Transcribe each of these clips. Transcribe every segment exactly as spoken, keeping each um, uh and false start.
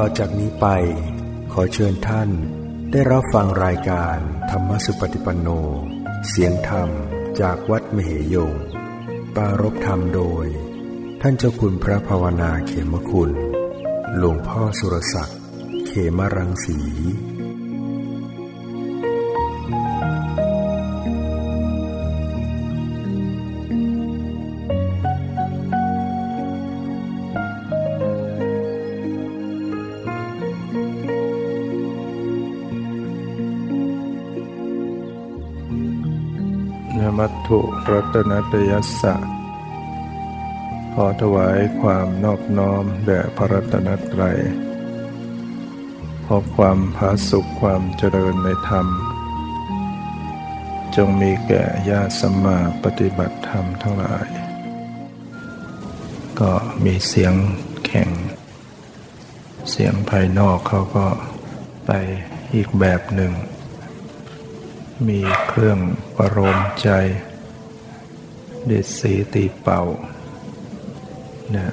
ต่อจากนี้ไปขอเชิญท่านได้รับฟังรายการธรรมสุปฏิปันโนเสียงธรรมจากวัดมเหยงค์ปรารภธรรมโดยท่านเจ้าคุณพระภาวนาเขมคุณหลวงพ่อสุรศักดิ์เขมรังสีมัทธุรัตนตยัสสะขอถวายความนอบน้อมแด่พระรัตนตรัยขอความผาสุกความเจริญในธรรมจงมีแก่ญาติสัมมาปฏิบัติธรรมทั้งหลายก็มีเสียงแข่งเสียงภายนอกเขาก็ไปอีกแบบหนึ่งมีเครื่องประโลมใจดิดสีตีเป่าเนี่ย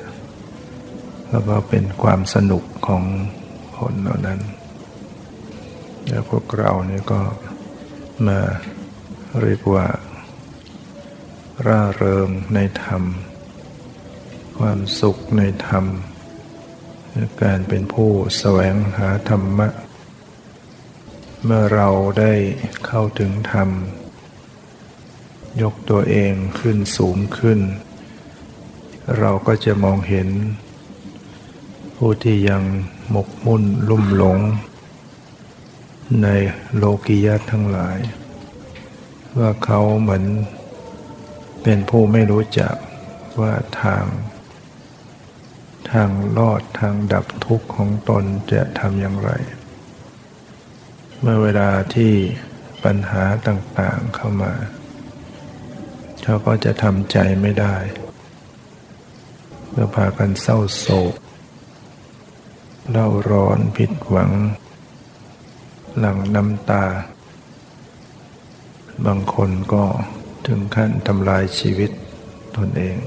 แล้วก็เป็นความสนุกของคนเหล่านั้นแล้วพวกเราเนี่ยก็มาเรียกว่าร่าเริงในธรรมความสุขในธรรมการเป็นผู้แสวงหาธรรมะเมื่อเราได้เข้าถึงธรรมยกตัวเองขึ้นสูงขึ้นเราก็จะมองเห็นผู้ที่ยังหมกมุ่นลุ่มหลงในโลกียะทั้งหลายว่าเขาเหมือนเป็นผู้ไม่รู้จักว่าทางทางรอดทางดับทุกข์ของตนจะทำอย่างไรเมื่อเวลาที่ปัญหาต่างๆเข้ามาเขาก็จะทำใจไม่ได้เมื่อพากันเศร้าโศกเล่าร้อนผิดหวังหลั่งน้ำตาบางคนก็ถึงขั้นทำลายชีวิตตนเอง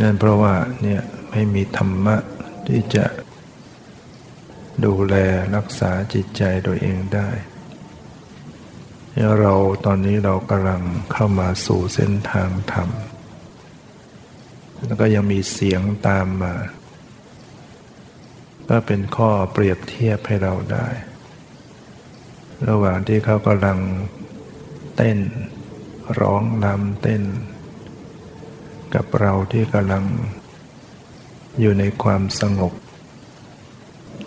นั่นเพราะว่าเนี่ยไม่มีธรรมะที่จะดูแลรักษาจิตใจตัวเองได้เราตอนนี้เรากำลังเข้ามาสู่เส้นทางธรรมแล้วก็ยังมีเสียงตามมาก็เป็นข้อเปรียบเทียบให้เราได้ระหว่างที่เขากำลังเต้นร้องรำเต้นกับเราที่กำลังอยู่ในความสงบ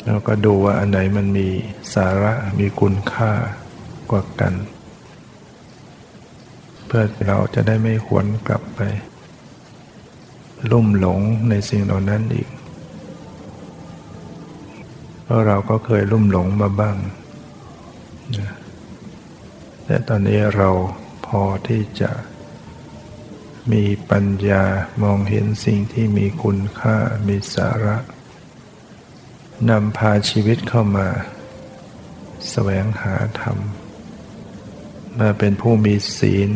เราก็ดูว่าอันไหนมันมีสาระมีคุณค่ากว่ากันเพื่อเราจะได้ไม่หวนกลับไปลุ่มหลงในสิ่งเหล่านั้นอีกเพราะเราก็เคยลุ่มหลงมาบ้างและตอนนี้เราพอที่จะมีปัญญามองเห็นสิ่งที่มีคุณค่ามีสาระนำพาชีวิตเข้ามาแสวงหาธรรมมาเป็นผู้มีศีล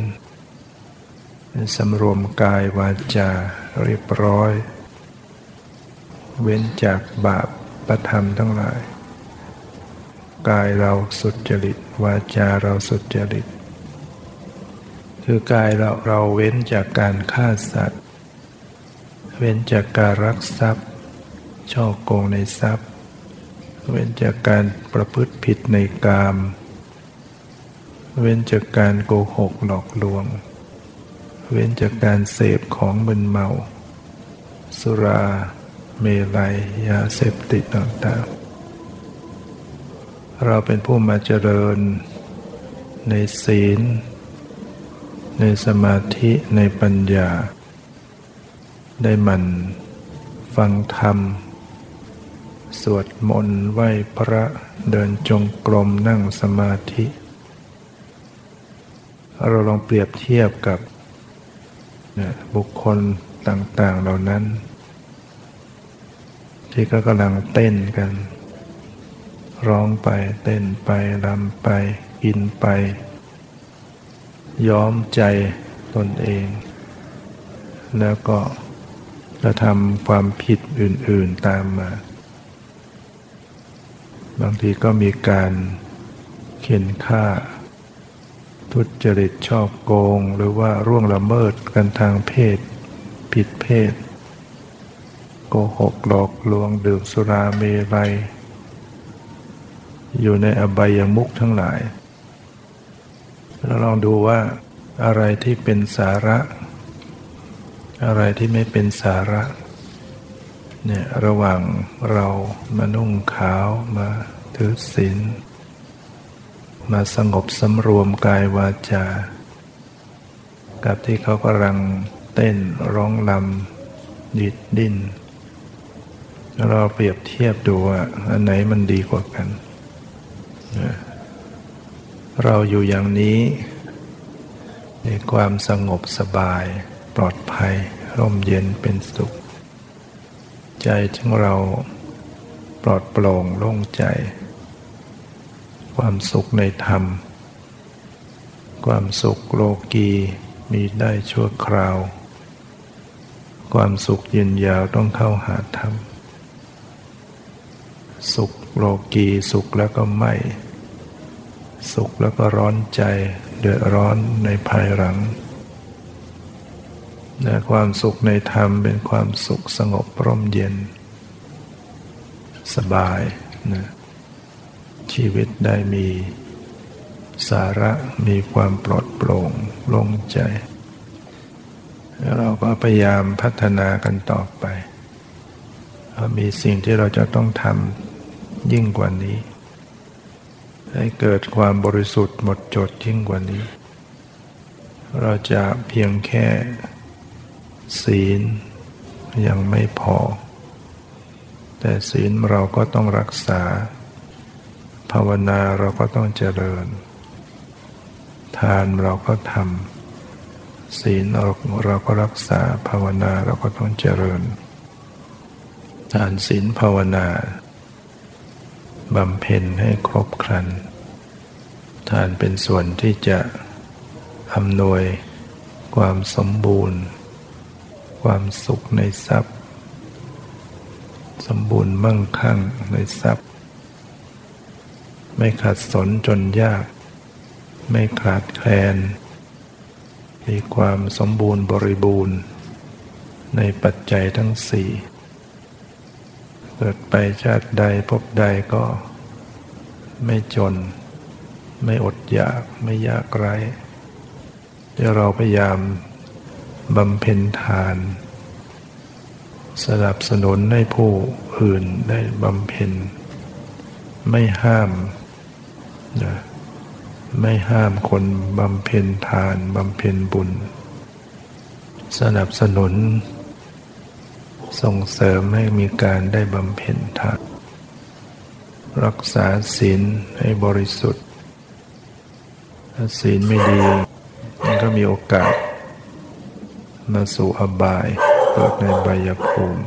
สำรวมกายวาจาเรียบร้อยเว้นจากบาปประธรรมทั้งหลายกายเราสุจริตวาจาเราสุจริตคือกายเราเราเว้นจากการฆ่าสัตว์เว้นจากการรักทรัพย์ช่อโกงในทรัพย์เว้นจากการประพฤติผิดในกามเว้นจากการโกหกหลอกลวงเว้นจากการเสพของมึนเมาสุราเมลัยยาเสพติดต่างๆเราเป็นผู้มาเจริญในศีลในสมาธิในปัญญาได้มันฟังธรรมสวดมนต์ไหว้พระเดินจงกรมนั่งสมาธิเราลองเปรียบเทียบกับบุคคลต่างๆเหล่านั้นที่ก็กำลังเต้นกันร้องไปเต้นไปรำไปกินไปย้อมใจตนเองแล้วก็จะทำความผิดอื่นๆตามมา บางทีก็มีการเข่นฆ่าทุจริตชอบโกงหรือว่าร่วงละเมิดกันทางเพศผิดเพศโกหกหลอกลวงดื่มสุราเมรัยอยู่ในอบายมุขทั้งหลายแล้วลองดูว่าอะไรที่เป็นสาระอะไรที่ไม่เป็นสาระเนี่ยระหว่างเรามานุ่งขาวมาถือศีลมาสงบสำรวมกายวาจากับที่เขากำลังเต้นร้องรำดิดดิ้นเราเปรียบเทียบดูว่าอันไหนมันดีกว่ากันเราอยู่อย่างนี้ในความสงบสบายปลอดภัยร่มเย็นเป็นสุขใจของเราปลอดโปร่งโล่งใจความสุขในธรรมความสุขโลกีมีได้ชั่วคราวความสุขยืนยาวต้องเข้าหาธรรมสุขโลกีสุขแล้วก็ไม่สุขแล้วก็ร้อนใจเดือดร้อนในภายหลังแต่ความสุขในธรรมเป็นความสุขสงบร่มเย็นสบายนะชีวิตได้มีสาระมีความปลอดโปร่งโล่งใจแล้วเราก็พยายามพัฒนากันต่อไปมีสิ่งที่เราจะต้องทำยิ่งกว่านี้ให้เกิดความบริสุทธิ์หมดจดยิ่งกว่านี้เราจะเพียงแค่ศีลยังไม่พอแต่ศีลเราก็ต้องรักษาภาวนาเราก็ต้องเจริญทานเราก็ทำศีลเราก็รักษาภาวนาเราก็ต้องเจริญทานศีลภาวนาบำเพ็ญให้ครบครันทานเป็นส่วนที่จะอำนวยความสมบูรณ์ความสุขในทรัพย์สมบูรณ์มั่งคั่งในทรัพย์ไม่ขัดสนจนยากไม่ขาดแคลนมีความสมบูรณ์บริบูรณ์ในปัจจัยทั้งสี่เกิดไปชาติใดพบใดก็ไม่จนไม่อดอยากไม่ยากไร้ที่เราพยายามบำเพ็ญทานสนับสนุนให้ผู้อื่นได้บำเพ็ญไม่ห้ามนะไม่ห้ามคนบำเพ็ญทานบำเพ็ญบุญสนับสนุนส่งเสริมให้มีการได้บำเพ็ญทานรักษาศีลให้บริสุทธิ์ถ้าศีลไม่ดีมันก็มีโอกาสมาสู่อบายเกิดในไบยภูมิ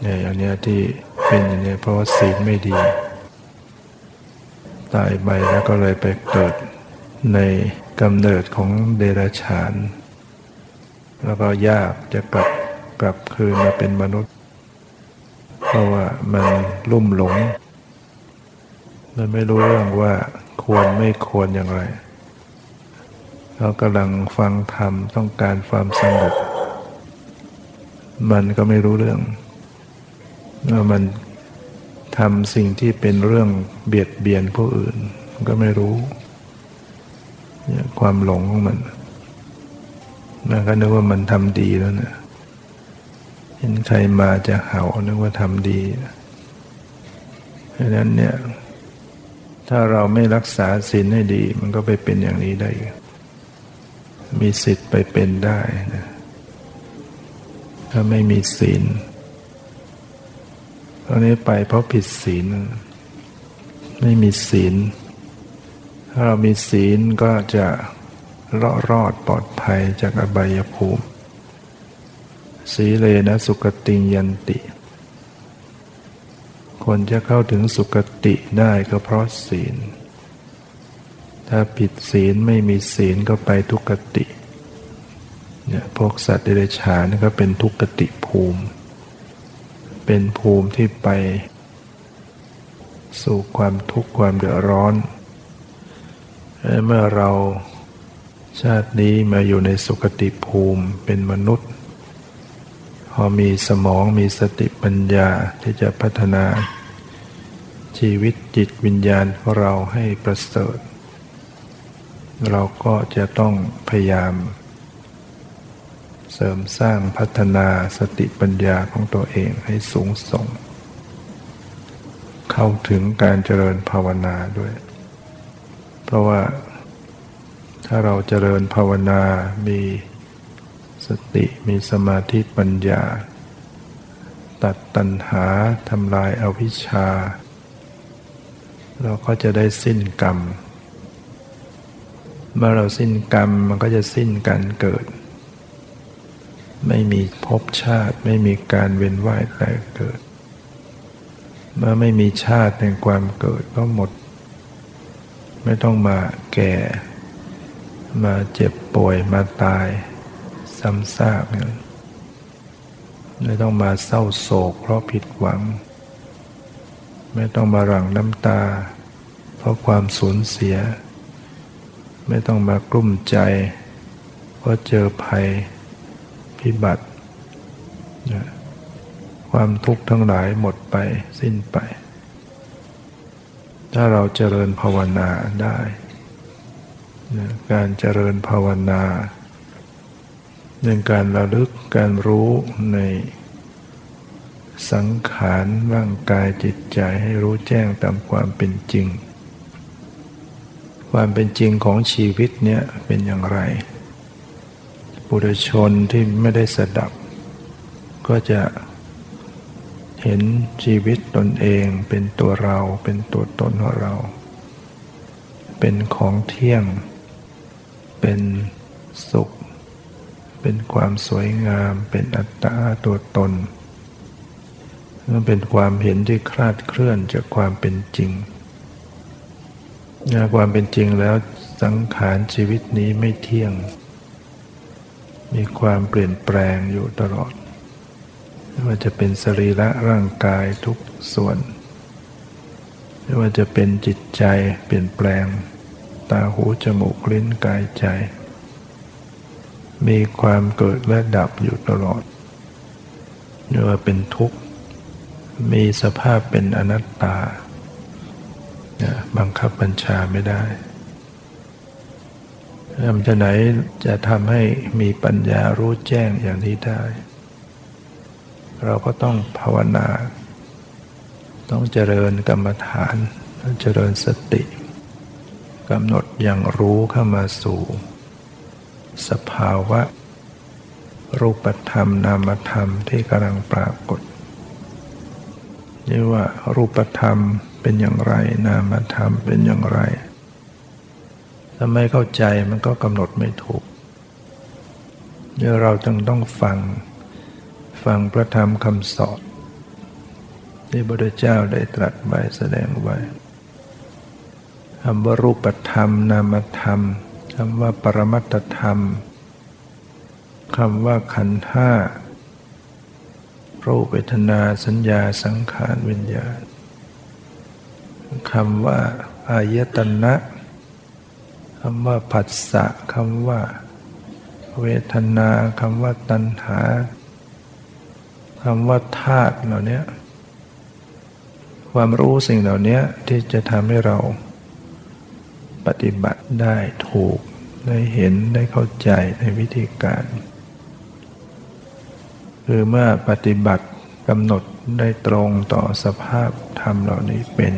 เนี่ยอันเนี้ยที่เป็นอย่างนี้เพราะว่าศีลไม่ดีตายไปแล้วก็เลยไปเกิดในกำเนิดของเดรัจฉานแล้วก็ยากจะกลับกลับคืนมาเป็นมนุษย์เพราะว่ามันลุ่มหลงมันไม่รู้เรื่องว่าควรไม่ควรอย่างไรเรากำลังฟังธรรมต้องการความสงบมันก็ไม่รู้เรื่องว่ามันทำสิ่งที่เป็นเรื่องเบียดเบียนผู้อื่นมันก็ไม่รู้เนี่ยความหลงของมันมันก็นึกว่ามันทำดีแล้วนะเห็นใครมาจะเห่านึกว่าทำดีเพราะฉะนั้นเนี่ยถ้าเราไม่รักษาศีลให้ดีมันก็ไปเป็นอย่างนี้ได้มีสิทธิ์ไปเป็นได้นะถ้าไม่มีศีลตอนนี้ไปเพราะผิดศีลไม่มีศีลถ้าเรามีศีลก็จะรอดรอดปลอดภัยจากอบายภูมิสีเลนะสุคติยันติคนจะเข้าถึงสุคติได้ก็เพราะศีลถ้าผิดศีลไม่มีศีลก็ไปทุกขติเนี่ยพวกสัตว์เดรัจฉานก็เป็นทุกขติภูมิเป็นภูมิที่ไป สู่ความทุกข์ความเดือดร้อนเมื่อเราชาตินี้มาอยู่ในสุคติภูมิเป็นมนุษย์พอมีสมองมีสติปัญญาที่จะพัฒนาชีวิตจิตวิญญาณของเราให้ประเสริฐเราก็จะต้องพยายามเสริมสร้างพัฒนาสติปัญญาของตัวเองให้สูงส่งเข้าถึงการเจริญภาวนาด้วยเพราะว่าถ้าเราเจริญภาวนามีสติมีสมาธิปัญญาตัดตัณหาทำลายอวิชชาเราก็จะได้สิ้นกรรมเมื่อเราสิ้นกรรมมันก็จะสิ้นการเกิดไม่มีภพชาติไม่มีการเวียนว่ายตายเกิดเมื่อไม่มีชาติแห่งความเกิดก็หมดไม่ต้องมาแก่มาเจ็บป่วยมาตายซ้ำซากเนี่ยไม่ต้องมาเศร้าโศกเพราะผิดหวังไม่ต้องมาหลั่งน้ำตาเพราะความสูญเสียไม่ต้องมากลุ้มใจเพราะเจอภัยพิบัติความทุกข์ทั้งหลายหมดไปสิ้นไปถ้าเราเจริญภาวนาได้การเจริญภาวนาเรื่องการระลึกการรู้ในสังขารร่างกายจิตใจให้รู้แจ้งตามความเป็นจริงความเป็นจริงของชีวิตเนี่ยเป็นอย่างไรปุถุชนที่ไม่ได้สดับก็จะเห็นชีวิตตนเองเป็นตัวเราเป็นตัวตนของเราเป็นของเที่ยงเป็นสุขเป็นความสวยงามเป็นอัตตาตัวตนนั่นเป็นความเห็นที่คลาดเคลื่อนจากความเป็นจริงความเป็นจริงแล้วสังขารชีวิตนี้ไม่เที่ยงมีความเปลี่ยนแปลงอยู่ตลอดไม่ว่าจะเป็นสรีระร่างกายทุกส่วนไม่ว่าจะเป็นจิตใจเปลี่ยนแปลงตาหูจมูกลิ้นกายใจมีความเกิดและดับอยู่ตลอดเรียกว่าเป็นทุกข์มีสภาพเป็นอนัตตาบังคับบัญชาไม่ได้ทำจะไหนจะทำให้มีปัญญารู้แจ้งอย่างนี้ได้เราก็ต้องภาวนาต้องเจริญกรรมฐานต้องเจริญสติกำหนดอย่างรู้เข้ามาสู่สภาวะรูปธรรมนามธรรมที่กำลังปรากฏนี่ว่ารูปธรรมเป็นอย่างไรนามธรรมเป็นอย่างไรถ้าไม่เข้าใจมันก็กำหนดไม่ถูกเดี๋ยวเราจึงต้องฟังฟังพระธรรมคำสอนที่พระพุทธเจ้าได้ตรัสไว้แสดงไว้คำว่ารูปธรรมนามธรรมคำว่าปรมัตถธรรมคำว่าขันธ์ห้ารูปเวทนาสัญญาสังขารวิญญาณคำว่าอายตนะคำว่าผัสสะคำว่าเวทนาคำว่าตัณหาคำว่าธาตุเหล่านี้ความรู้สิ่งเหล่านี้ที่จะทำให้เราปฏิบัติได้ถูกได้เห็นได้เข้าใจในวิธีการคือเมื่อปฏิบัติกำหนดได้ตรงต่อสภาพธรรมเหล่านี้เป็น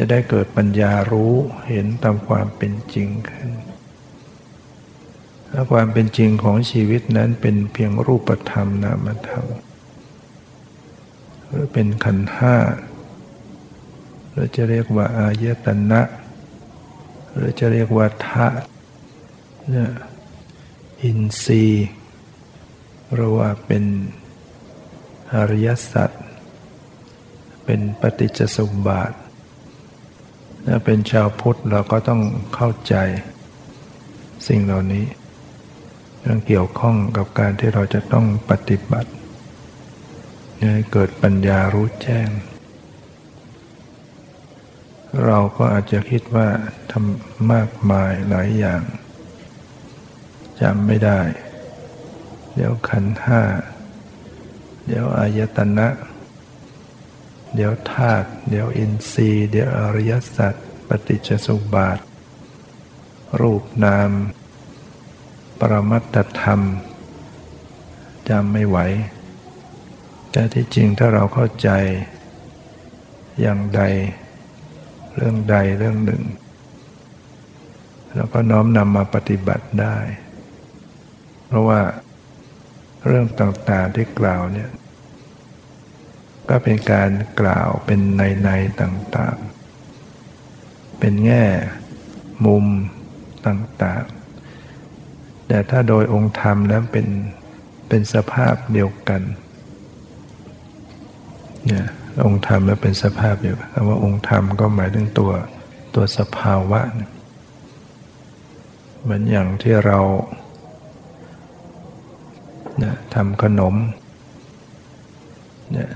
จะได้เกิดปัญญารู้เห็นตามความเป็นจริงขึ้นและความเป็นจริงของชีวิตนั้นเป็นเพียงรูปธรรมนามธรรมหรือเป็นขันธ์ห้าหรือจะเรียกว่าอายตนะหรือจะเรียกว่าธาตุอินทรีย์หรือว่าเป็นอริยสัจเป็นปฏิจจสมบาทถ้าเป็นชาวพุทธเราก็ต้องเข้าใจสิ่งเหล่านี้เรื่องเกี่ยวข้องกับการที่เราจะต้องปฏิบัติให้เกิดปัญญารู้แจ้ง เราก็อาจจะคิดว่าทำมากมายหลายอย่างจำไม่ได้เดี๋ยวขันธ์ห้าเดี๋ยวอายตนะเดี๋ยวธาตุเดี๋ยวอินทรีย์เดี๋ยวอริยสัจปฏิจจสมุปบาทรูปนามปรมัตถธรรมจำไม่ไหวแต่ที่จริงถ้าเราเข้าใจอย่างใดเรื่องใดเรื่องหนึ่งเราก็น้อมนำมาปฏิบัติได้เพราะว่าเรื่องต่างๆที่กล่าวเนี่ยก็เป็นการกล่าวเป็นในในต่างๆเป็นแง่มุมต่างๆแต่ถ้าโดยองค์ธรรมแล้วเป็นเป็นสภาพเดียวกันเนี่ยองค์ธรรมแล้วเป็นสภาพเดียวกันคำว่าองค์ธรรมก็หมายถึงตัวตัวสภาวะเหมือนอย่างที่เราเนี่ยทำขนมเนี่ย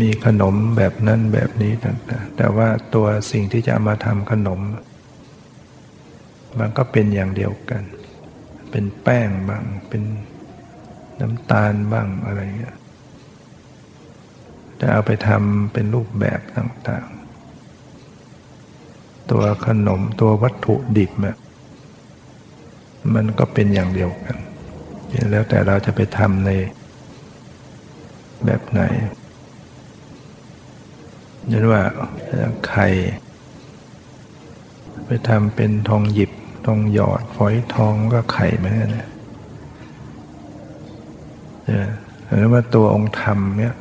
มีขนมแบบนั้นแบบนี้ต่างๆแต่ว่าตัวสิ่งที่จะมาทำขนมมันก็เป็นอย่างเดียวกันเป็นแป้งบ้างเป็นน้ำตาลบ้างอะไรเงี้ยจะเอาไปทำเป็นรูปแบบต่างๆตัวขนมตัววัตถุดิบเนี่ยมันก็เป็นอย่างเดียวกันแล้วแต่เราจะไปทำในแบบไหนเช่นว่าไข่ไปทำเป็นทองหยิบทองหยอดฝอยทองก็ไข่เหมือนกันนะหรือว่าตัวองค์ธรรมเนี่ย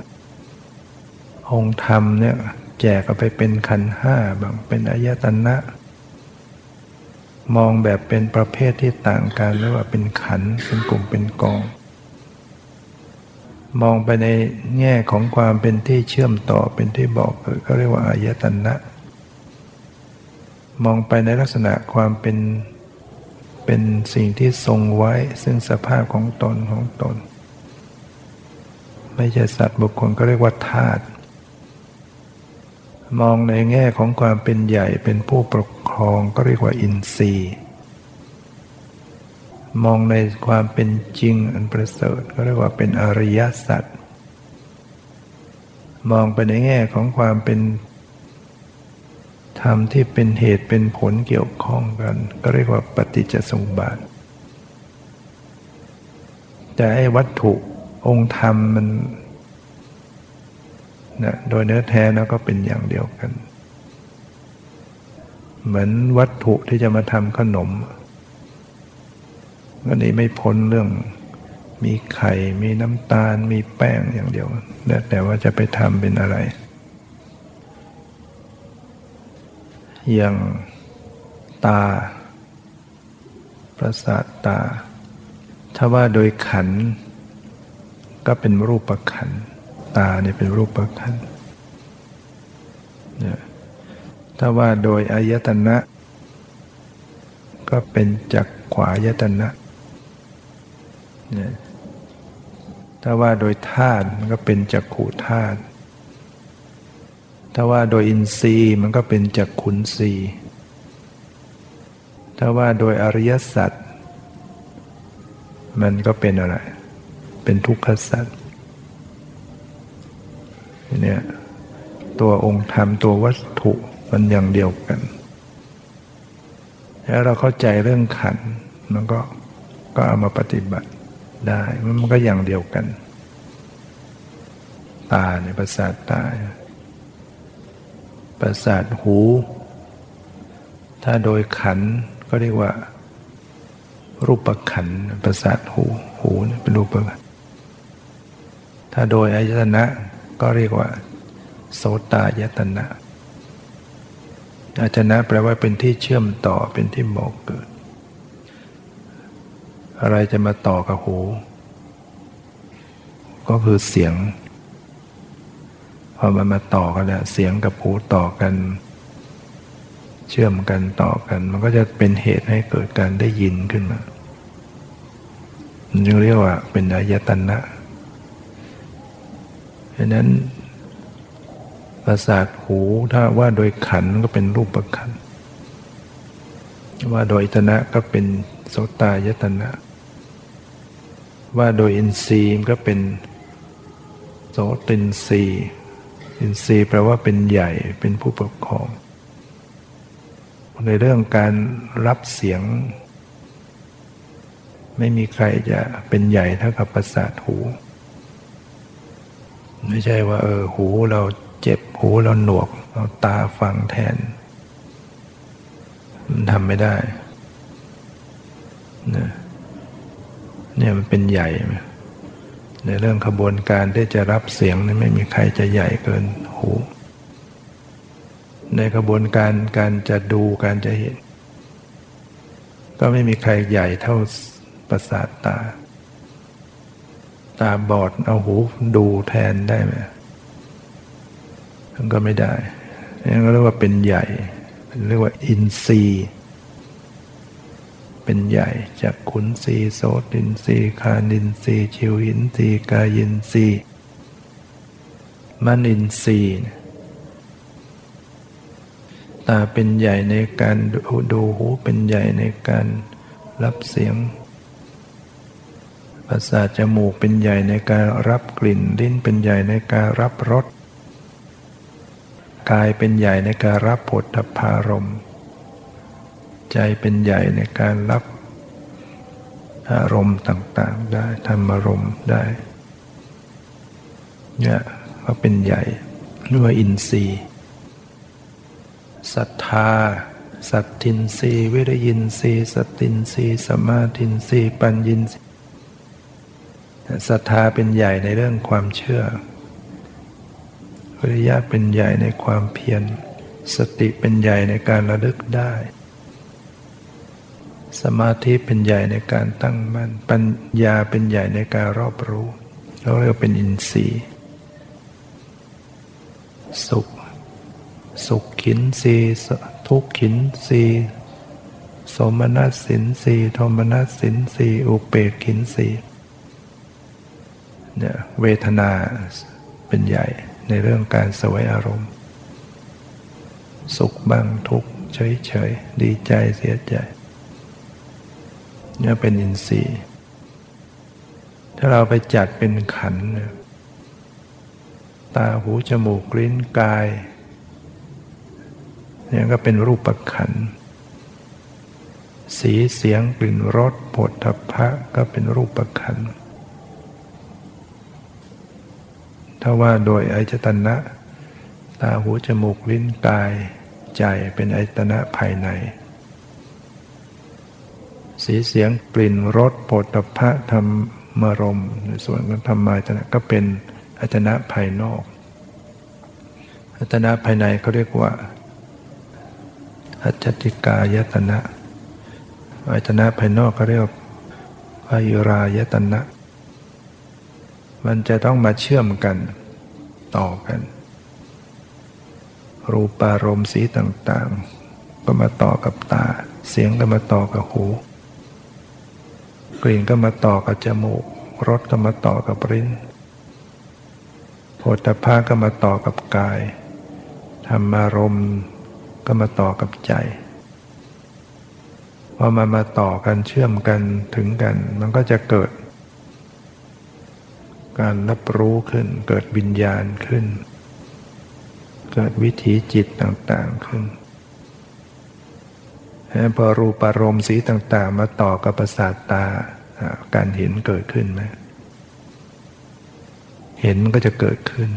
องค์ธรรมเนี่ยแจกเอาไปเป็นขันธ์ห้าบางเป็นอายตนะมองแบบเป็นประเภทที่ต่างกันหรือว่าเป็นขันธ์เป็นกลุ่มเป็นกองมองไปในแง่ของความเป็นที่เชื่อมต่อเป็นที่บอกก็เรียกว่าอายตนะมองไปในลักษณะความเป็นเป็นสิ่งที่ทรงไว้ซึ่งสภาพของตนของตนไม่ใช่สัตว์บุคคลก็เรียกว่าธาตุมองในแง่ของความเป็นใหญ่เป็นผู้ปกครองก็เรียกว่าอินทรีย์มองในความเป็นจริงอันประเสริฐก็เรียกว่าเป็นอริยสัจมองไปในแง่ของความเป็นธรรมที่เป็นเหตุเป็นผลเกี่ยวข้องกันก็เรียกว่าปฏิจจสมุปบาทแต่ไอ้วัตถุองค์ธรรมมันนะโดยเนื้อแท้แล้วก็เป็นอย่างเดียวกันเหมือนวัตถุที่จะมาทำขนมก็นี่ไม่พ้นเรื่องมีไข่มีน้ำตาลมีแป้งอย่างเดียวแล้วแต่ว่าจะไปทำเป็นอะไรอย่างตาประสาทตาถ้าว่าโดยขันธ์ก็เป็นรูปขันธ์ตาเนี่ยเป็นรูปขันธ์เนี่ยถ้าว่าโดยอายตนะก็เป็นจักขวายตนะเนี่ยถ้าว่าโดยธาตุมันก็เป็นจักขุธาตุถ้าว่าโดยอินทรีย์มันก็เป็นจักขุนทรีย์ถ้าว่าโดยอริยสัจมันก็เป็นอะไรเป็นทุกขสัจเนี่ยตัวองค์ธรรมตัววัตถุมันอย่างเดียวกันแล้วเราเข้าใจเรื่องขันธ์มันก็ก็เอามาปฏิบัติได้มันก็อย่างเดียวกันตาเนี่ยประสาทตาประสาทหูถ้าโดยขันธ์ก็เรียกว่ารูปขันธ์ประสาทหูหูเนี่ยเป็นรูปขันธ์ถ้าโดยอายตนะก็เรียกว่าโสตายตนะอายตนะแปลว่าเป็นที่เชื่อมต่อเป็นที่บอกเกิดอะไรจะมาต่อกับหูก็คือเสียงพอมันมาต่อกันเนี่ยเสียงกับหูต่อกันเชื่อมกันต่อกันมันก็จะเป็นเหตุให้เกิดการได้ยินขึ้นมาจึงเรียกว่าเป็นอายตนะฉะนั้น ประสาทหูถ้าว่าโดยขันธ์ก็เป็นรูปขันธ์ว่าโดยอายตนะก็เป็นโสตายตนะว่าโดยอินทรีย์ก็เป็นโสตินทรีย์อินทรีย์แปลว่าเป็นใหญ่เป็นผู้ปกครองในเรื่องการรับเสียงไม่มีใครจะเป็นใหญ่เท่ากับประสาทหูไม่ใช่ว่าเออหูเราเจ็บหูเราหนวกเราตาฟังแทนมันทำไม่ได้นะเนี่ยมันเป็นใหญ่ในเรื่องขบวนการที่จะรับเสียงนี่ไม่มีใครจะใหญ่เกินหูในขบวนการการจะดูการจะเห็นก็ไม่มีใครใหญ่เท่าประสาทตาตาบอดเอาหูดูแทนได้ไหมมันก็ไม่ได้นั่นก็เรียกว่าเป็นใหญ่เรียกว่าอินทรีย์เป็นใหญ่จากขุนทรีย์โสตินทรีย์คานินทรีย์ชิวหินทรีย์กายินทรีย์มนินทรีย์ตาเป็นใหญ่ในการดูหูเป็นใหญ่ในการรับเสียงประสาทจมูกเป็นใหญ่ในการรับกลิ่นลิ้นเป็นใหญ่ในการรับรสกายเป็นใหญ่ในการรับโผฏฐัพพารมณ์ใจเป็นใหญ่ในการรับอารมณ์ต่างๆได้ธรรมารมณ์ได้เนี่ยก็เป็นใหญ่เรียกว่าอินทรีย์ศรัทธาสัตทินทรีย์วิริยินทรีย์สตินทรีย์สมาธินทรีย์ปัญญินทรีย์ศรัทธาเป็นใหญ่ในเรื่องความเชื่อวิริยะเป็นใหญ่ในความเพียรสติเป็นใหญ่ในการระลึกได้สมาธิเป็นใหญ่ในการตั้งมั่นปัญญาเป็นใหญ่ในการรอบรู้เราเรียกเป็นอินทรีย์สุขสุขขินทรีย์ทุกขินทรีย์โสมนัสสินทรีย์โทมนัสสินทรีย์อุเปกขินทรีย์เนี่ยเวทนาเป็นใหญ่ในเรื่องการเสวยอารมณ์สุขบ้างทุกข์เฉยๆดีใจเสียใจเนี่ยเป็นอินทรีย์ถ้าเราไปจัดเป็นขันธ์ตาหูจมูกลิ้นกายเนี่ยก็เป็นรูปขันธ์สีเสียงกลิ่นรสโผฏฐัพพะก็เป็นรูปขันธ์ถ้าว่าโดยอายตนะตาหูจมูกลิ้นกายใจเป็นอายตนะภายในสีเสียงกลิ่นรสโผฏฐัพพะธรรมารมณ์ในส่วนของธรรมายตนะก็เป็นอายตนะภายนอกอายตนะภายในเขาเรียกว่าอัจฉติกายตนะอายตนะภายนอกเขาเรียกว่าพยุรายตนะมันจะต้องมาเชื่อมกันต่อกันรูปารมณ์สีต่างๆก็มาต่อกับตาเสียงก็มาต่อกับหูกลิ่นก็มาต่อกับจมูกรสก็มาต่อกับลิ้นโผฏฐัพพะก็มาต่อกับกายธรรมารมณ์ก็มาต่อกับใจพอมันมาต่อกันเชื่อมกันถึงกันมันก็จะเกิดการรับรู้ขึ้นเกิดวิญญาณขึ้นเกิดวิถีจิตต่างๆขึ้นพอรูปารมณ์สีต่างๆมาต่อกับประสาทตาการเห็นเกิดขึ้นไหมเห็นก็จะเกิดขึ้น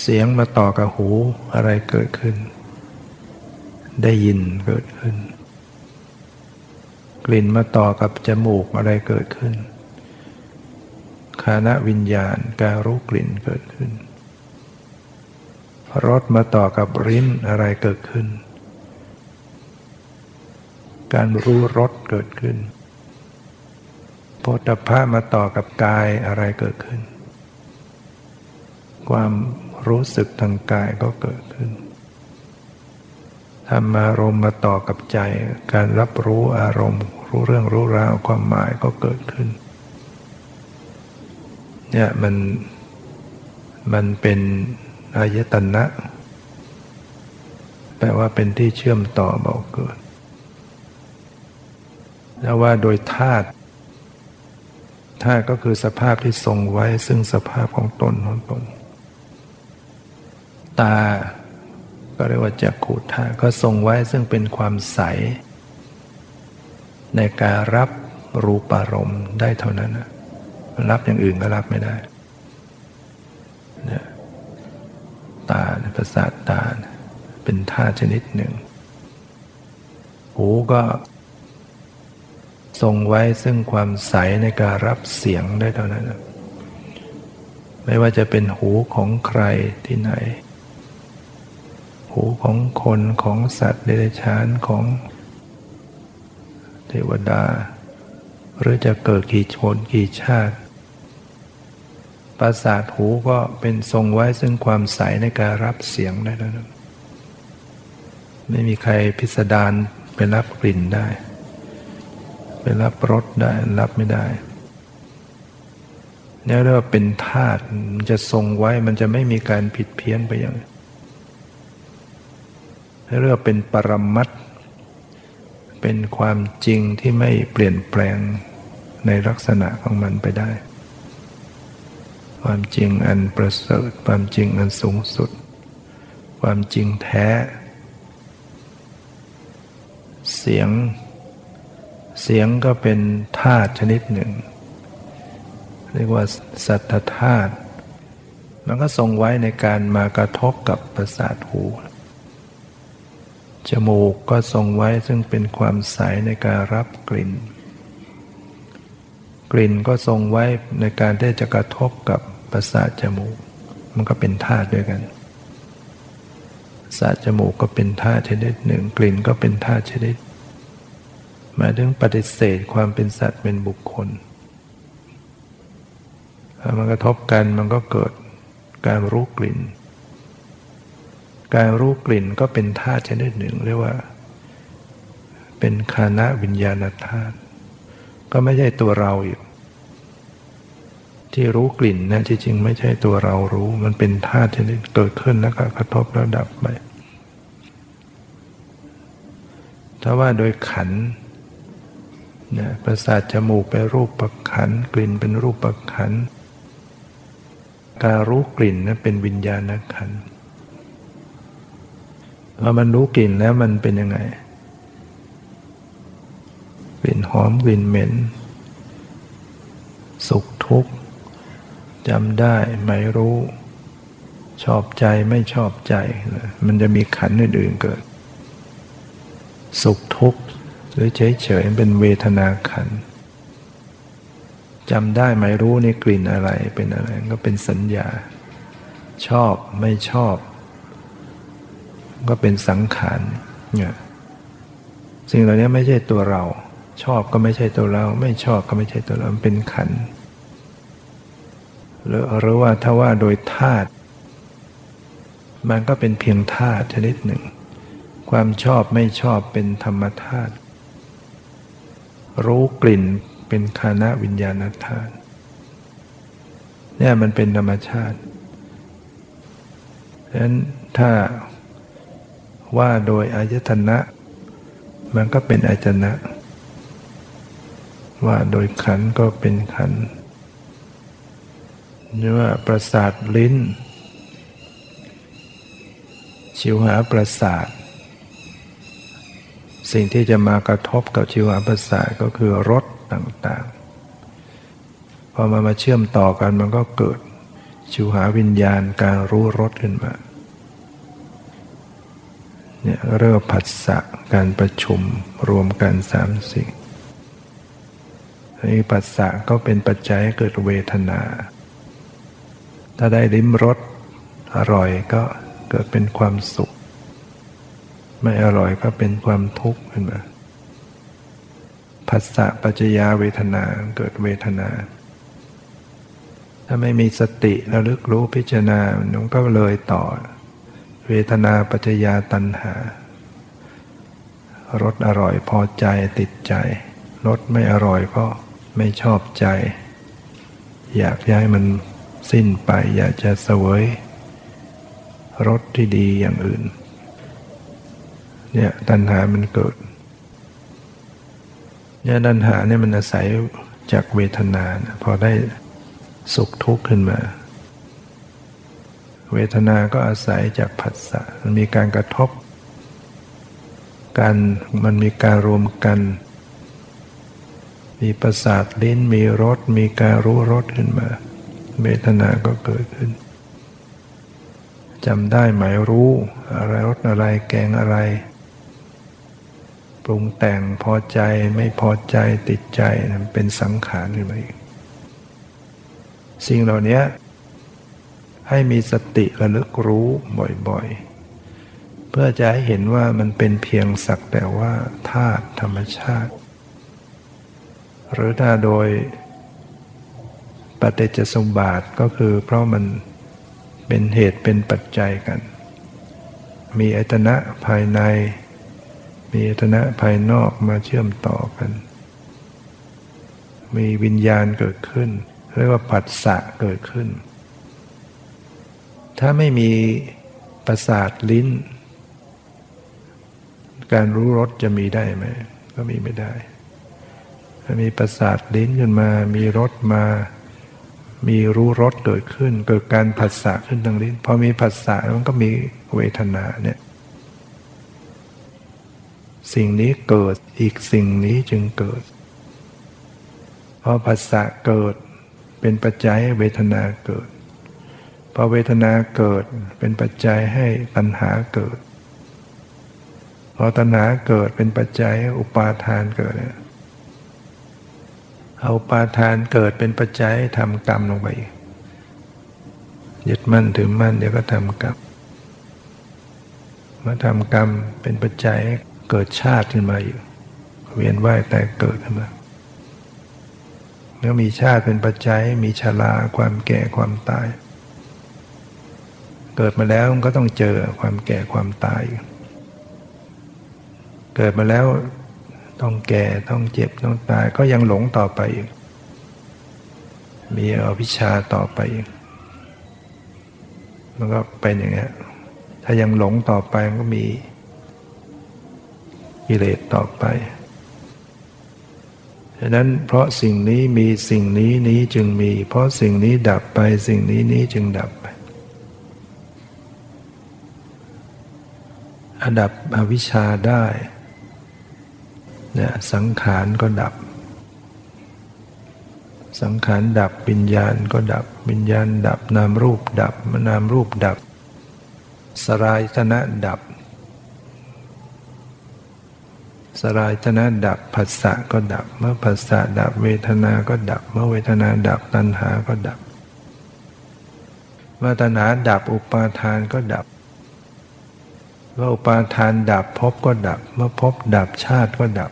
เสียงมาต่อกับหูอะไรเกิดขึ้นได้ยินเกิดขึ้นกลิ่นมาต่อกับจมูกอะไรเกิดขึ้นฆานะวิญญาณการรู้กลิ่นเกิดขึ้นรสมาต่อกับลิ้นอะไรเกิดขึ้นการรู้รสเกิดขึ้นโผฏฐัพพะมาต่อกับกายอะไรเกิดขึ้นความรู้สึกทางกายก็เกิดขึ้นธรรมารมณ์มาต่อกับใจการรับรู้อารมณ์รู้เรื่องรู้ราวความหมายก็เกิดขึ้นเนี่ยมัน มันเป็นอายตนะแปลว่าเป็นที่เชื่อมต่อบ่าวเกิดแล้วว่าโดยธาตุธาตุก็คือสภาพที่ทรงไว้ซึ่งสภาพของตนของตนตาก็เรียกว่าจักขุธาตุก็ทรงไว้ซึ่งเป็นความใสในการรับรูปารมณ์ได้เท่านั้นนะรับอย่างอื่นก็รับไม่ได้เนี่ยตาประสาทตาเป็นธาตุชนิดหนึ่งหูก็ทรงไว้ซึ่งความใสในการรับเสียงได้เท่านั้นนะไม่ว่าจะเป็นหูของใครที่ไหนหูของคนของสัตว์เดรัจฉานของเทวดาหรือจะเกิดกี่ชนกี่ชาติประสาทหูก็เป็นทรงไว้ซึ่งความใสในการรับเสียงได้แล้วนะไม่มีใครพิสดารไปรับกลิ่นได้ไปรับรสได้รับไม่ได้นี่เรียกว่าเป็นธาตุมันจะทรงไว้มันจะไม่มีการผิดเพี้ยนไปอย่างเรียกว่าเป็นปรมัตถ์เป็นความจริงที่ไม่เปลี่ยนแปลงในลักษณะของมันไปได้ความจริงอันประเสริฐความจริงอันสูงสุดความจริงแท้เสียงเสียงก็เป็นธาตุชนิดหนึ่งเรียกว่าสัทธธาตุมันก็ทรงไว้ในการมากระทบกับประสาทหูจมูกก็ทรงไว้ซึ่งเป็นความใสในการรับกลิ่นกลิ่นก็ทรงไว้ในการได้จะกระทบกับประสาทจมูกมันก็เป็นธาตุด้วยกันประสาทจมูกก็เป็นธาตุชนิดหนึ่งกลิ่นก็เป็นธาตุชนิดหมายถึงปฏิเสธความเป็นสัตว์เป็นบุคคลถ้ามันกระทบกันมันก็เกิดการรู้กลิ่นการรู้กลิ่นก็เป็นธาตุชนิดหนึ่งเรียกว่าเป็นคานะวิญญาณธาตุก็ไม่ใช่ตัวเราอีกที่รู้กลิ่นนะจริงๆไม่ใช่ตัวเรารู้มันเป็นธาตุชนิดเกิดขึ้นแล้วก็กระทบแล้วดับไปถ้าว่าโดยขันธ์นะประสาทจมูกเป็นรูปประขันธ์กลิ่นเป็นรูปประขันธ์การรู้กลิ่นนะเป็นวิญญาณขันธ์พอมันรู้กลิ่นแล้วมันเป็นยังไงกลิ่นหอมกลิ่นเหม็นสุขทุกข์จำได้ไม่รู้ชอบใจไม่ชอบใจมันจะมีขันธ์อื่นๆเกิดสุขทุกข์หรือเฉยๆเป็นเวทนาขันธ์จำได้ไม่รู้ในกลิ่นอะไรเป็นอะไรก็เป็นสัญญาชอบไม่ชอบก็เป็นสังขารเนี่ยสิ่งเหล่านี้ไม่ใช่ตัวเราชอบก็ไม่ใช่ตัวเราไม่ชอบก็ไม่ใช่ตัวเราเป็นขันธ์หรือหรือว่าถ้าว่าโดยธาตุมันก็เป็นเพียงธาตุชนิดหนึ่งความชอบไม่ชอบเป็นธรรมธาตุรู้กลิ่นเป็นคานะวิญญาณธาตุเนี่ยมันเป็นธรรมชาติฉะนั้นถ้าว่าโดยอายตนะมันก็เป็นอายตนะว่าโดยขันธ์ก็เป็นขันธ์หรือว่าประสาทลิ้นชิวหาประสาทสิ่งที่จะมากระทบกับชิวหาประสาทก็คือรสต่างๆพอมันมาเชื่อมต่อกันมันก็เกิดชิวหาวิญญาณการรู้รสขึ้นมาเนี่ยเริ่มผัสสะการประชุมรวมกันสามสิ่งไอ้ผัสสะก็เป็นปัจจัยให้เกิดเวทนาถ้าได้ลิ้มรสอร่อยก็เกิดเป็นความสุขไม่อร่อยก็เป็นความทุกข์ขึ้นมาผัสสะปัจจยาเวทนาเกิดเวทนาถ้าไม่มีสติระลึกรู้พิจารณามันก็เลยต่อเวทนาปัจจยาตัณหารสอร่อยพอใจติดใจรสไม่อร่อยก็ไม่ชอบใจอยากย้ายมัน สิ้นไปอยากจะเสวยรสที่ดีอย่างอื่นเนี่ยตัณหามันเกิดเนี่ยตัณหาเนี่ยมันอาศัยจากเวทนานะพอได้สุขทุกข์ขึ้นมาเวทนาก็อาศัยจากผัสสะมันมีการกระทบกันมันมีการรวมกันมีประสาทลิ้นมีรสมีการรู้รสขึ้นมาเวทนาก็เกิดขึ้นจำได้หมายรู้อะไรรสอะไรแกงอะไรปรุงแต่งพอใจไม่พอใจติดใจเป็นสังขารขึ้นมาอีกสิ่งเหล่านี้ให้มีสติระลึกรู้บ่อยๆเพื่อจะให้เห็นว่ามันเป็นเพียงสักแต่ว่าธาตุธรรมชาติหรือถ้าโดยปฏิจจสมบาทก็คือเพราะมันเป็นเหตุเป็นปัจจัยกันมีอายตนะภายในมีอายตนะภายนอกมาเชื่อมต่อกันมีวิญญาณเกิดขึ้นเรียกว่าผัสสะเกิดขึ้นถ้าไม่มีประสาทลิ้นการรู้รสจะมีได้ไหมก็มีไม่ได้ถ้ามีประสาทลิ้นขึ้นมามีรสมามีรู้รสเกิดขึ้นเกิดการผัสสะขึ้นทางลิ้นพอมีผัสสะมันก็มีเวทนาเนี่ยสิ่งนี้เกิดอีกสิ่งนี้จึงเกิดพอผัสสะเกิดเป็นปัจจัยให้เวทนาเกิดพอเวทนาเกิดเป็นปัจจัยให้ตัณหาเกิดพอตัณหาเกิดเป็นปัจจัยให้อุปาทานเกิดเอาอุปาทานเกิดเป็นปัจจัยให้ทำกรรมลงไปยึดมั่นถือมั่นเดี๋ยวก็ทำกรรมเมื่อทำกรรมเป็นปัจจัยให้เกิดชาติขึ้นมาอยู่เวียนว่ายตายเกิดขึ้นมาเมื่อมีชาติเป็นปัจจัยมีชราความแก่ความตายเกิดมาแล้วมันก็ต้องเจอความแก่ความตายเกิดมาแล้วต้องแก่ต้องเจ็บต้องตายก็ยังหลงต่อไปอีกมีอวิชชาต่อไปอีกมันก็เป็นอย่างนี้ถ้ายังหลงต่อไปมันก็มีกิเลสต่อไปฉะนั้นเพราะสิ่งนี้มีสิ่งนี้นี้จึงมีเพราะสิ่งนี้ดับไปสิ่งนี้นี้จึงดับไปดับอวิชชาได้เนี่ยสังขารก็ดับสังขารดับวิญญาณก็ดับวิญญาณดับนามรูปดับนามรูปดับสลายตนะดับสลายตนะดับผัสสะก็ดับเมื่อผัสสะดับเวทนาก็ดับเมื่อเวทนาดับตัณหาก็ดับเมื่อตัณหาดับอุปาทานก็ดับเมื่ออุปาทานดับภพก็ดับเมื่อภพดับชาติก็ดับ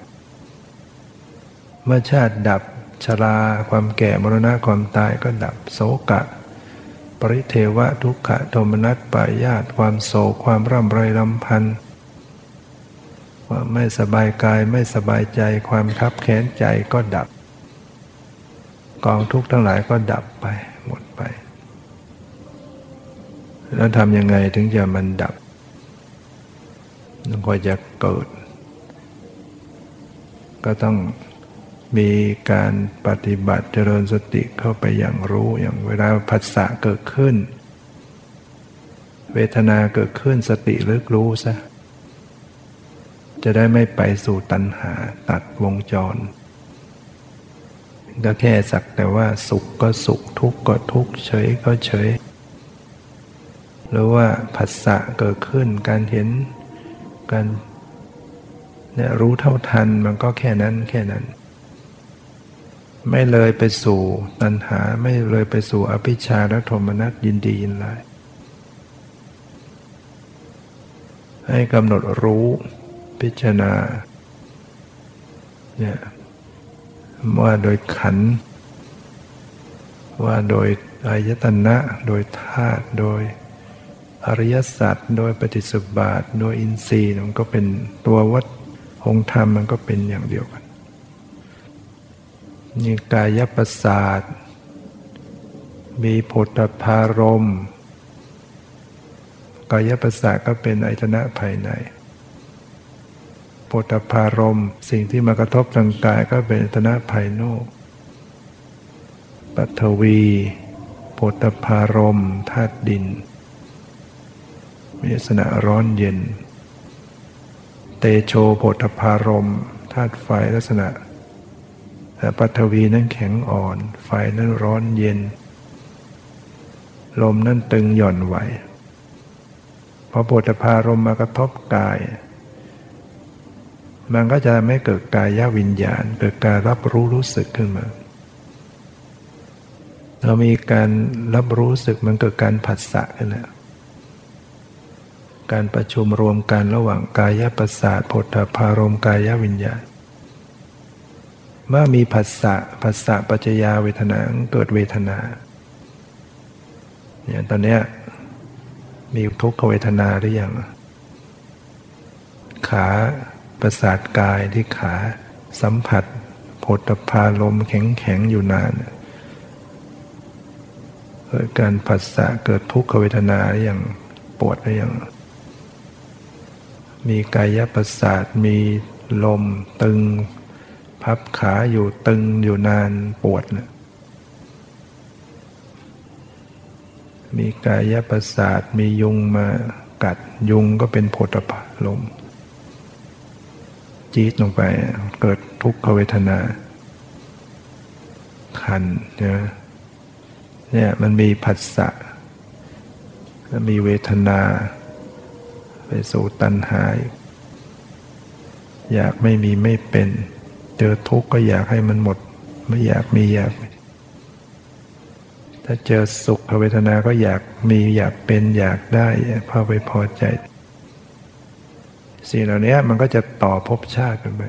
เมื่อชาติดับชราความแก่มรณะความตายก็ดับโศกะปริเทวะทุกขโทมนัสปายาสความโศกความร่ำไรรำพันความไม่สบายกายไม่สบายใจความคับแค้นใจก็ดับกองทุกข์ทั้งหลายก็ดับไปหมดไปแล้วทำยังไงถึงจะมันดับมันก็จะเกิดก็ต้องมีการปฏิบัติเจริญสติเข้าไปอย่างรู้อย่างเวลาผัสสะเกิดขึ้นเวทนาเกิดขึ้นสติระลึกรู้ซะจะได้ไม่ไปสู่ตัณหาตัดวงจรก็แค่สักแต่ว่าสุขก็สุขทุกข์ก็ทุกข์เฉยก็เฉยหรือว่าผัสสะเกิดขึ้นการเห็นการเนี่ยรู้เท่าทันมันก็แค่นั้นแค่นั้นไม่เลยไปสู่ตัณหาไม่เลยไปสู่อภิชาและโทมนัสยินดียินร้ายให้กำหนดรู้พิจารณาเนี่ยว่าโดยขันธ์ว่าโดยอายตนะโดยธาตุโดยอริยสัจโดยปฏิสุบบาทโดยอินทรีย์มันก็เป็นตัววัดองค์ธรรมมันก็เป็นอย่างเดียวกันนี่กายประสาท มีโผฏฐารมณ์กายประสาทก็เป็นอายตนะภายในโผฏฐารมณ์สิ่งที่มากระทบทางกายก็เป็นอายตนะภายนอกปฐวีโผฏฐารมณ์ธาตุดินมีลักษณะร้อนเย็นเตโชโผฏฐารมณ์ธาตุไฟลักษณะปฐวีนั้นแข็งอ่อนไฟนั้นร้อนเย็นลมนั้นตึงหย่อนไหวพอโผฏฐารมณ์มากระทบกายมันก็จะไม่เกิดกายวิญญาณเกิดการรับรู้รู้สึกขึ้นมาเรามีการรับรู้สึกมันเกิดการผัสสะกันแล้วการประชุมรวมกันระหว่างกายประสาทโผฏฐารมณ์กายวิญญาณเมื่อมีผัสสะผัสสะปัจจยาเวทนาเกิดเวทนาเนี่ยตอนเนี้ยมีทุกขเวทนาหรือยังขาประสาทกายที่ขาสัมผัสโผฏฐารมณ์แข็งๆอยู่นานเกิดการผัสสะเกิดทุกขเวทนาอย่างปวดอะไรอย่างมีกายประสาทมีลมตึงพับขาอยู่ตึงอยู่นานปวดนะมีกายประสาทมียุงมากัดยุงก็เป็นโผฏฐารมณ์จี๊ดลงไปเกิดทุกขเวทนาคันนะเนี่ยมันมีผัสสะมีเวทนาไปสู่ตัณหาอยากไม่มีไม่เป็นเจอทุกข์ก็อยากให้มันหมดไม่อยากมีอยากถ้าเจอสุขเวทนาก็อยากมีอยากเป็นอยากได้พอไปพอใจสิ่งเหล่านี้มันก็จะต่อภพชาติกันไป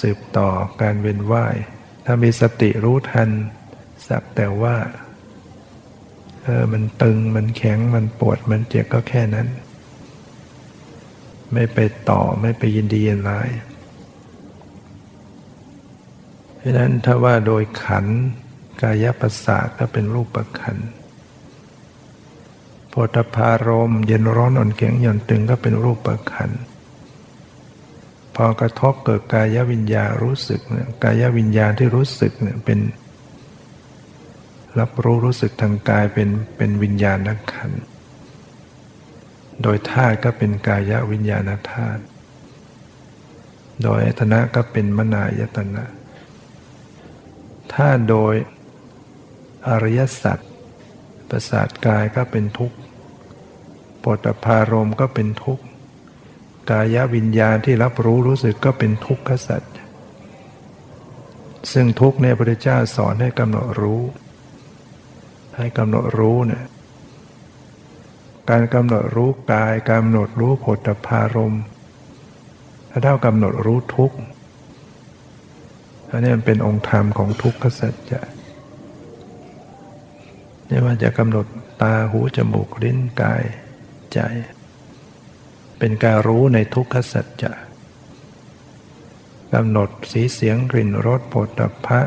สืบต่อการเวียนว่ายถ้ามีสติรู้ทันสักแต่ว่าเออมันตึงมันแข็งมันปวดมันเจ็บก็แค่นั้นไม่ไปต่อไม่ไปยินดียินร้ายเพราะนั้นถ้าว่าโดยขันธ์กายประสาทก็เป็นรูปขันธ์โผฏฐารมณ์เย็นร้อนอ่อนแข็งหย่อนตึงก็เป็นรูปขันธ์พอกระทบเกิดกายวิญญาณรู้สึกเนี่ยกายวิญญาณที่รู้สึกเนี่ยเป็นรับรู้รู้สึกทางกายเป็นเป็นวิญญาณขันธ์โดยธาตุก็เป็นกายวิญญาณธาตุโดยอายตนะก็เป็นมนายตนะถ้าโดยอริยสัจประสาทกายก็เป็นทุกข์โผฏฐารมณ์ก็เป็นทุกข์กายวิญญาณที่รับรู้รู้สึกก็เป็นทุกขสัจซึ่งทุกข์เนี่ยพระพุทธเจ้าสอนให้กำหนดรู้ให้กำหนดรู้เนี่ยการกำหนดรู้กายกำหนดรู้โผฏฐารมณ์ถ้าเท่ากำหนดรู้ทุกข์อันนี้มันเป็นองค์ธรรมของทุกขสัจจะไม่ว่าจะกำหนดตาหูจมูกลิ้นกายใจเป็นการรู้ในทุกขสัจจะกำหนดสีเสียงกลิ่นรสโผฏฐะ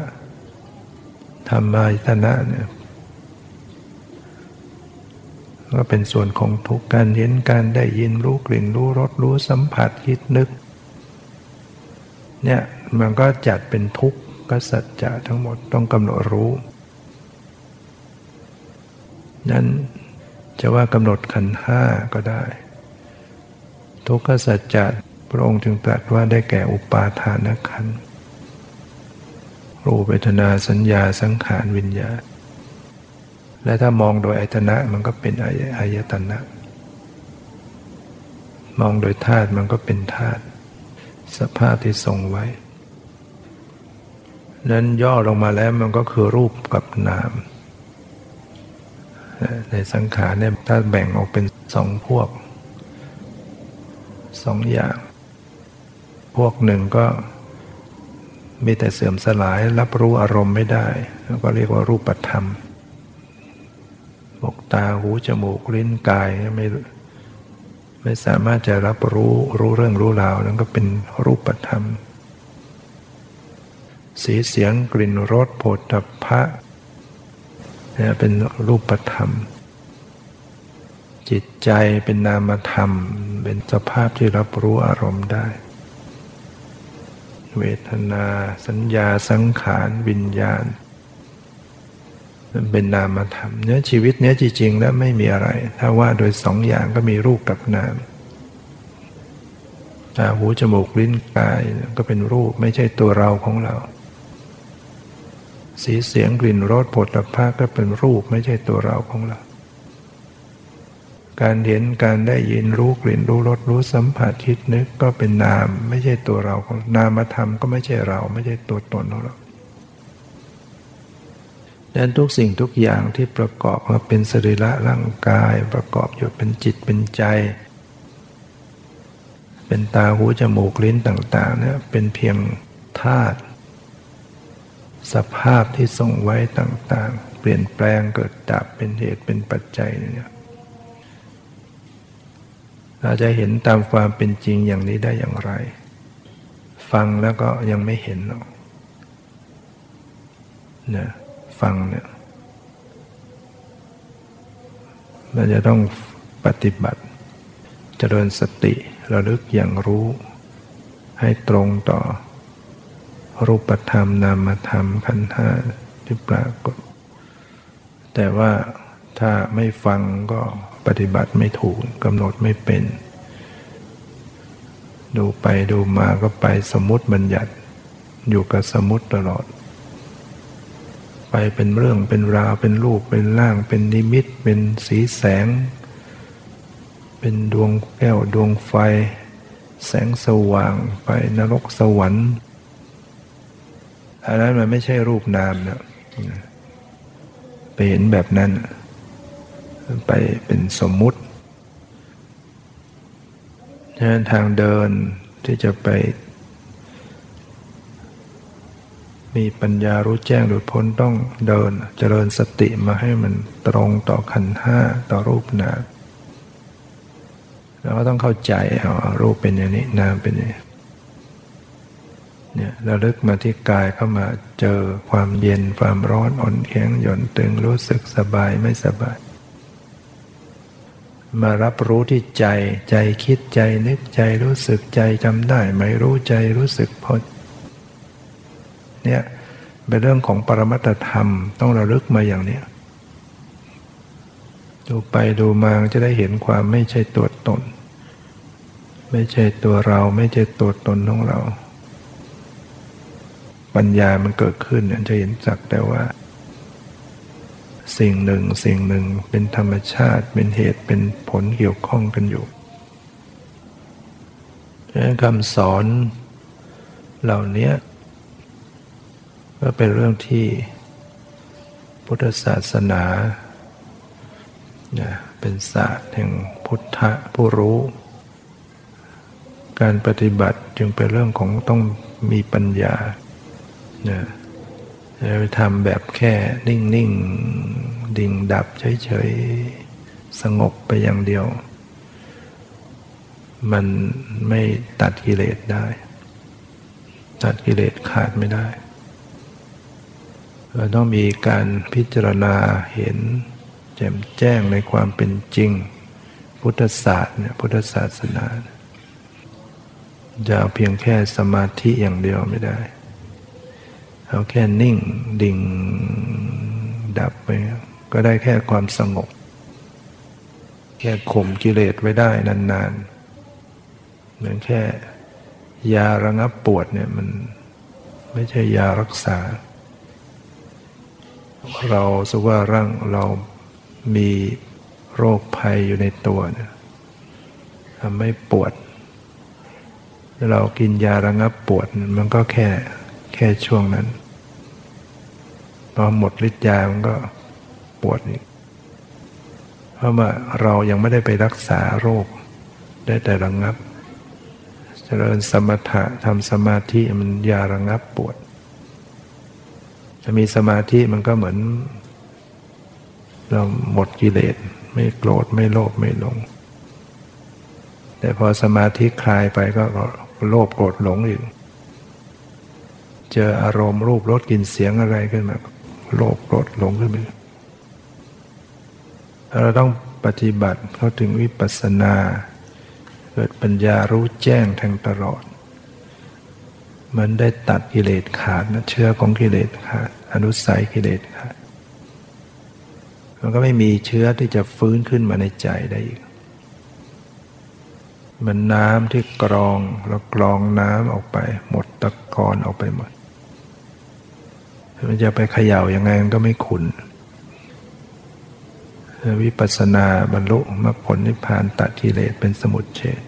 ธรรมายตนะเนี่ยก็เป็นส่วนของทุกการเห็นการได้ยินรู้กลิ่นรู้รสรู้สัมผัสคิดนึกเนี่ยมันก็จัดเป็นทุกข์ก็สัจจะทั้งหมดต้องกำหนดรู้นั้นจะว่ากำหนดขันธ์ห้าก็ได้ทุกขสัจจะพระองค์จึงตรัสว่าได้แก่อุปาทานขันธ์รูปเวทนาสัญญาสังขารวิญญาณและถ้ามองโดยอายตนะมันก็เป็นอายตนะมองโดยธาตุมันก็เป็นธาตุสภาพที่ทรงไว้นั้นย่อลงมาแล้วมันก็คือรูปกับนามในสังขารเนี่ยถ้าแบ่งออกเป็นสองพวกสองอย่างพวกหนึ่งก็มีแต่เสื่อมสลายรับรู้อารมณ์ไม่ได้แล้วก็เรียกว่ารูปธรรมบอกตาหูจมูกลิ้นกายไม่ไม่สามารถจะรับรู้รู้เรื่องรู้ราวนั่นก็เป็นรูปธรรมสีเสียงกลิ่นรสโผฏฐัพพะ นะเป็นรูปธรรมจิตใจเป็นนามธรรมเป็นสภาพที่รับรู้อารมณ์ได้เวทนาสัญญาสังขารวิญญาณเป็นนามธรรมเนื้อชีวิตเนี้ยจริงๆแล้วไม่มีอะไรถ้าว่าโดยสองอย่างก็มีรูปกับนามตาหูจมูกลิ้นกายก็เป็นรูปไม่ใช่ตัวเราของเราสีเสียงกลิ่นรสโผฏฐัพพะก็เป็นรูปไม่ใช่ตัวเราของเราการเห็นการได้ยินรู้กลิ่นรู้รสรู้สัมผัสคิดนึกก็เป็นนามไม่ใช่ตัวเราของนามธรรมก็ไม่ใช่เราไม่ใช่ตัวตนของเราดังนั้นทุกสิ่งทุกอย่างที่ประกอบมาเป็นสรีระร่างกายประกอบอยู่เป็นจิตเป็นใจเป็นตาหูจมูกลิ้นต่างๆเนี่ยเป็นเพียงธาตุสภาพที่ทรงไว้ต่างๆเปลี่ยนแปลงเกิดดับเป็นเหตุเป็นปัจจัยเนี่ยเราจะเห็นตามความเป็นจริงอย่างนี้ได้อย่างไรฟังแล้วก็ยังไม่เห็นหรอกนะฟังเนี่ยเราจะต้องปฏิบัติเจริญสติระลึกอย่างรู้ให้ตรงต่อรูปธรรมนามธรรมขันธ์ห้าที่ปรากฏแต่ว่าถ้าไม่ฟังก็ปฏิบัติไม่ถูกกำหนดไม่เป็นดูไปดูมาก็ไปสมมุติบัญญัติอยู่กับสมมุติตลอดไปเป็นเรื่องเป็นราวเป็นรูปเป็นร่างเป็นนิมิตเป็นสีแสงเป็นดวงแก้วดวงไฟแสงสว่างไปนรกสวรรค์อะไรมันไม่ใช่รูปนามนะไปเห็นแบบนั้นไปเป็นสมมุติฉะนั้นทางเดินที่จะไปมีปัญญารู้แจ้งหลุดพ้นต้องเดินเจริญสติมาให้มันตรงต่อขันธ์ห้าต่อรูปนามเราก็ต้องเข้าใจเอารูปเป็นอย่างนี้นามเป็นอย่างนี้เนี่ยระลึกมาที่กายเข้ามาเจอความเย็นความร้อนอ่อนแข็งหย่อนตึงรู้สึกสบายไม่สบายมารับรู้ที่ใจใจคิดใจนึกใจรู้สึกใจจำได้ไม่รู้ใจรู้สึกพอเนี่ยเป็นเรื่องของปรมัตถธรรมต้องระลึกมาอย่างเนี้ยดูไปดูมาจะได้เห็นความไม่ใช่ตัวตนไม่ใช่ตัวเราไม่ใช่ตัวตนของเราปัญญามันเกิดขึ้นเนี่ยจะเห็นสักแต่ว่าสิ่งหนึ่งสิ่งหนึ่งเป็นธรรมชาติเป็นเหตุเป็นผลเกี่ยวข้องกันอยู่คำสอนเหล่านี้ก็เป็นเรื่องที่พุทธศาสนาเป็นศาสตร์แห่งพุทธะผู้รู้การปฏิบัติจึงเป็นเรื่องของต้องมีปัญญานะไปทำแบบแค่นิ่งๆ ดิ่ง, ดิ่งดับเฉยๆสงบไปอย่างเดียวมันไม่ตัดกิเลสได้ตัดกิเลสขาดไม่ได้เราต้องมีการพิจารณาเห็นแจ่มแจ้งในความเป็นจริงพุทธศาสตร์เนี่ยพุทธศาสนาจะเพียงแค่สมาธิอย่างเดียวไม่ได้เอาแค่นิ่งดิ่งดับไปก็ได้แค่ความสงบแค่ข่มกิเลสไว้ได้นานๆเหมือนแค่ยาระงับปวดเนี่ยมันไม่ใช่ยารักษาเราสภาวะร่างเรามีโรคภัยอยู่ในตัวเนี่ยทำให้ปวดเรากินยาระงับปวดมันก็แค่แค่ช่วงนั้นพอหมดฤทธิ์ยามันก็ปวดอีกเพราะว่าเรายังไม่ได้ไปรักษาโรคได้แต่ระงับเจริญสมถะทำสมาธิมันยาระงับปวดจะมีสมาธิมันก็เหมือนเราหมดกิเลสไม่โกรธไม่โลภไม่หลงแต่พอสมาธิคลายไปก็โลภโกรธหลงอีกเจออารมณ์รูปรสกลิ่นเสียงอะไรขึ้นมาโลภโกรธหลงขึ้นมา เราต้องปฏิบัติเข้าถึงวิปัสสนาเกิดปัญญารู้แจ้งแทงตลอดมันได้ตัดกิเลสขาดนะเชื้อของกิเลสขาดอนุสัยกิเลสขาดมันก็ไม่มีเชื้อที่จะฟื้นขึ้นมาในใจได้อีกเหมือนน้ำที่กรองแล้วกรองน้ำออกไปหมดตะกอนออกไปหมดมันจะไปเขย่ายังไงมันก็ไม่ขุ่นวิปัสสนาบรรลุมรรคผลนิพพานตัดกิเลสเป็นสมุจเฉท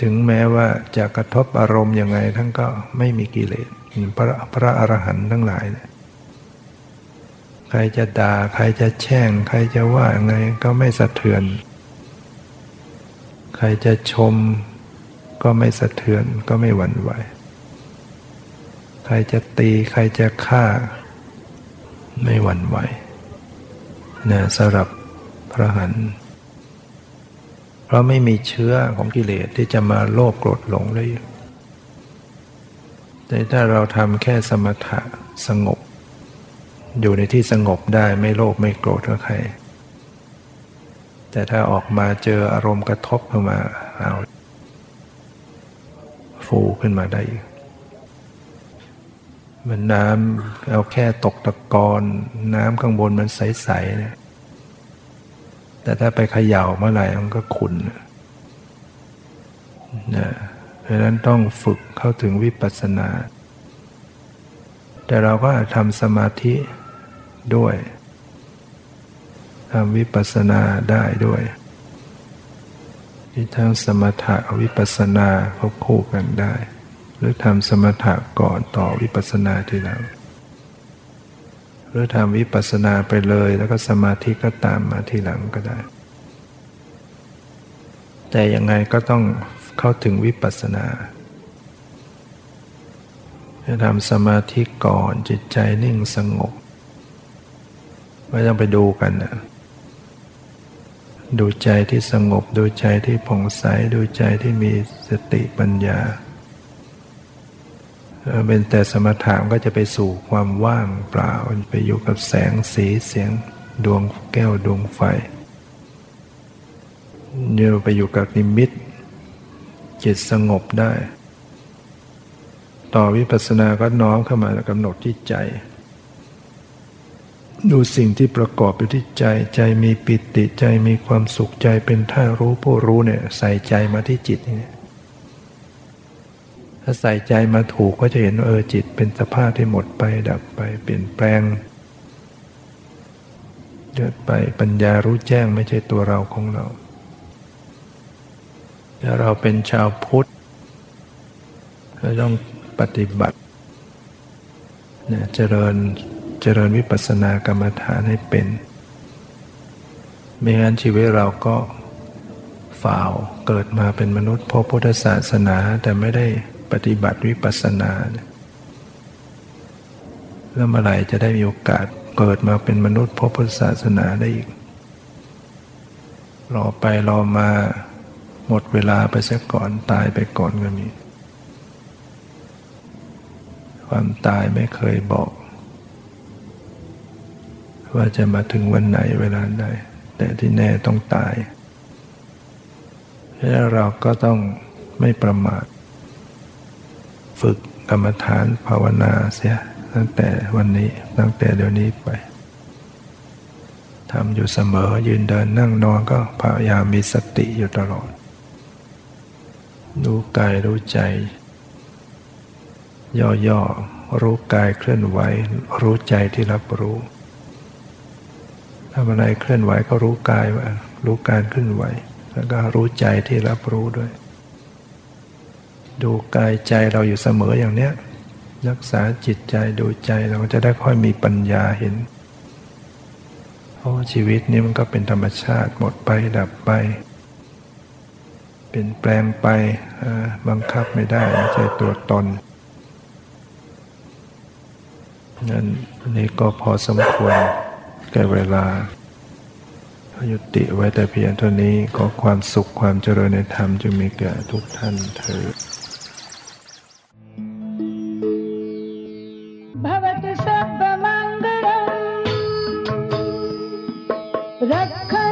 ถึงแม้ว่าจะกระทบอารมณ์ยังไงท่านก็ไม่มีกิเลสพระพระอรหันต์ทั้งหลายเนี่ยใครจะด่าใครจะแช่งใครจะว่าไงก็ไม่สะเทือนใครจะชมก็ไม่สะเทือนก็ไม่หวั่นไหวใครจะตีใครจะฆ่าไม่หวั่นไหวนะสำหรับพระอรหันต์เพราะไม่มีเชื้อของกิเลสที่จะมาโลภโกรธหลงเลยแต่ถ้าเราทำแค่สมถะสงบอยู่ในที่สงบได้ไม่โลภไม่โกรธกับใครแต่ถ้าออกมาเจออารมณ์กระทบเข้ามาเอาฟูขึ้นมาได้เหมือนน้ำเอาแค่ตกตะกอนน้ำข้างบนมันใสๆนะแต่ถ้าไปเขย่าเมื่อไหร่มันก็ขุ่นนะเพราะฉะนั้นต้องฝึกเข้าถึงวิปัสสนาแต่เราก็ทำสมาธิด้วยทำวิปัสสนาได้ด้วยที่ทั้งสมถะวิปัสสนาควบคู่กันได้หรือทำสมถะก่อนต่อวิปัสสนาทีหลังหรือทำวิปัสสนาไปเลยแล้วก็สมาธิก็ตามมาทีหลังก็ได้แต่ยังไงก็ต้องเข้าถึงวิปัสสนาจะทำสมาธิก่อนจิตใจนิ่งสงบไม่ต้องไปดูกันนะดูใจที่สงบดูใจที่ผ่องใสดูใจที่มีสติปัญญาเป็นแต่สมถะก็จะไปสู่ความว่างเปล่าไปอยู่กับแสงสีเสียงดวงแก้วดวงไฟเนี่ยไปอยู่กับนิมิตจิตสงบได้ต่อวิปัสสนาก็น้อมเข้ามากำหนดที่ใจดูสิ่งที่ประกอบอยู่ที่ใจใจมีปิติใจมีความสุขใจเป็นท่ารู้ผู้รู้เนี่ยใส่ใจมาที่จิตนี่ถ้าใส่ใจมาถูกก็จะเห็นว่าเออจิตเป็นสภาพที่หมดไปดับไปเปลี่ยนแปลงเกิดไปปัญญารู้แจ้งไม่ใช่ตัวเราของเราถ้าเราเป็นชาวพุทธเราต้องปฏิบัติเนี่ยเจริญเจริญวิปัสสนากรรมฐานให้เป็นไม่งั้นชีวิตเราก็ฝ่าวเกิดมาเป็นมนุษย์พบพุทธศาสนาแต่ไม่ได้ปฏิบัติวิปัสสนาแล้วเมื่อไหร่จะได้มีโอกาสเกิดมาเป็นมนุษย์พบพุทธศาสนาได้อีกรอไปรอมาหมดเวลาไปซะก่อนตายไปก่อนก็มีความตายไม่เคยบอกว่าจะมาถึงวันไหนเวลาใดแต่ที่แน่ต้องตายแล้วเราก็ต้องไม่ประมาทฝึกกรรมฐานภาวนาเสียตั้งแต่วันนี้ตั้งแต่เดี๋ยวนี้ไปทำอยู่เสมอยืนเดินนั่งนอนก็พยายามมีสติอยู่ตลอดรู้กายรู้ใจย่อๆรู้กายเคลื่อนไหวรู้ใจที่รับรู้ทำอะไรเคลื่อนไหวก็รู้กายว่ารู้การเคลื่อนไหวแล้วก็รู้ใจที่รับรู้ด้วยดูกายใจเราอยู่เสมออย่างเนี้ยรักษาจิตใจดูใจเราจะได้ค่อยมีปัญญาเห็นเพราะชีวิตนี้มันก็เป็นธรรมชาติหมดไปดับไปเปลี่ยนแปลงไปบังคับไม่ได้ไม่ใช่ตัวตนนั่นนี่ก็พอสมควรแก่เวลายุติไว้แต่เพียงเท่านี้ขอความสุขความเจริญในธรรมจงมีแก่ทุกท่านเถิด रख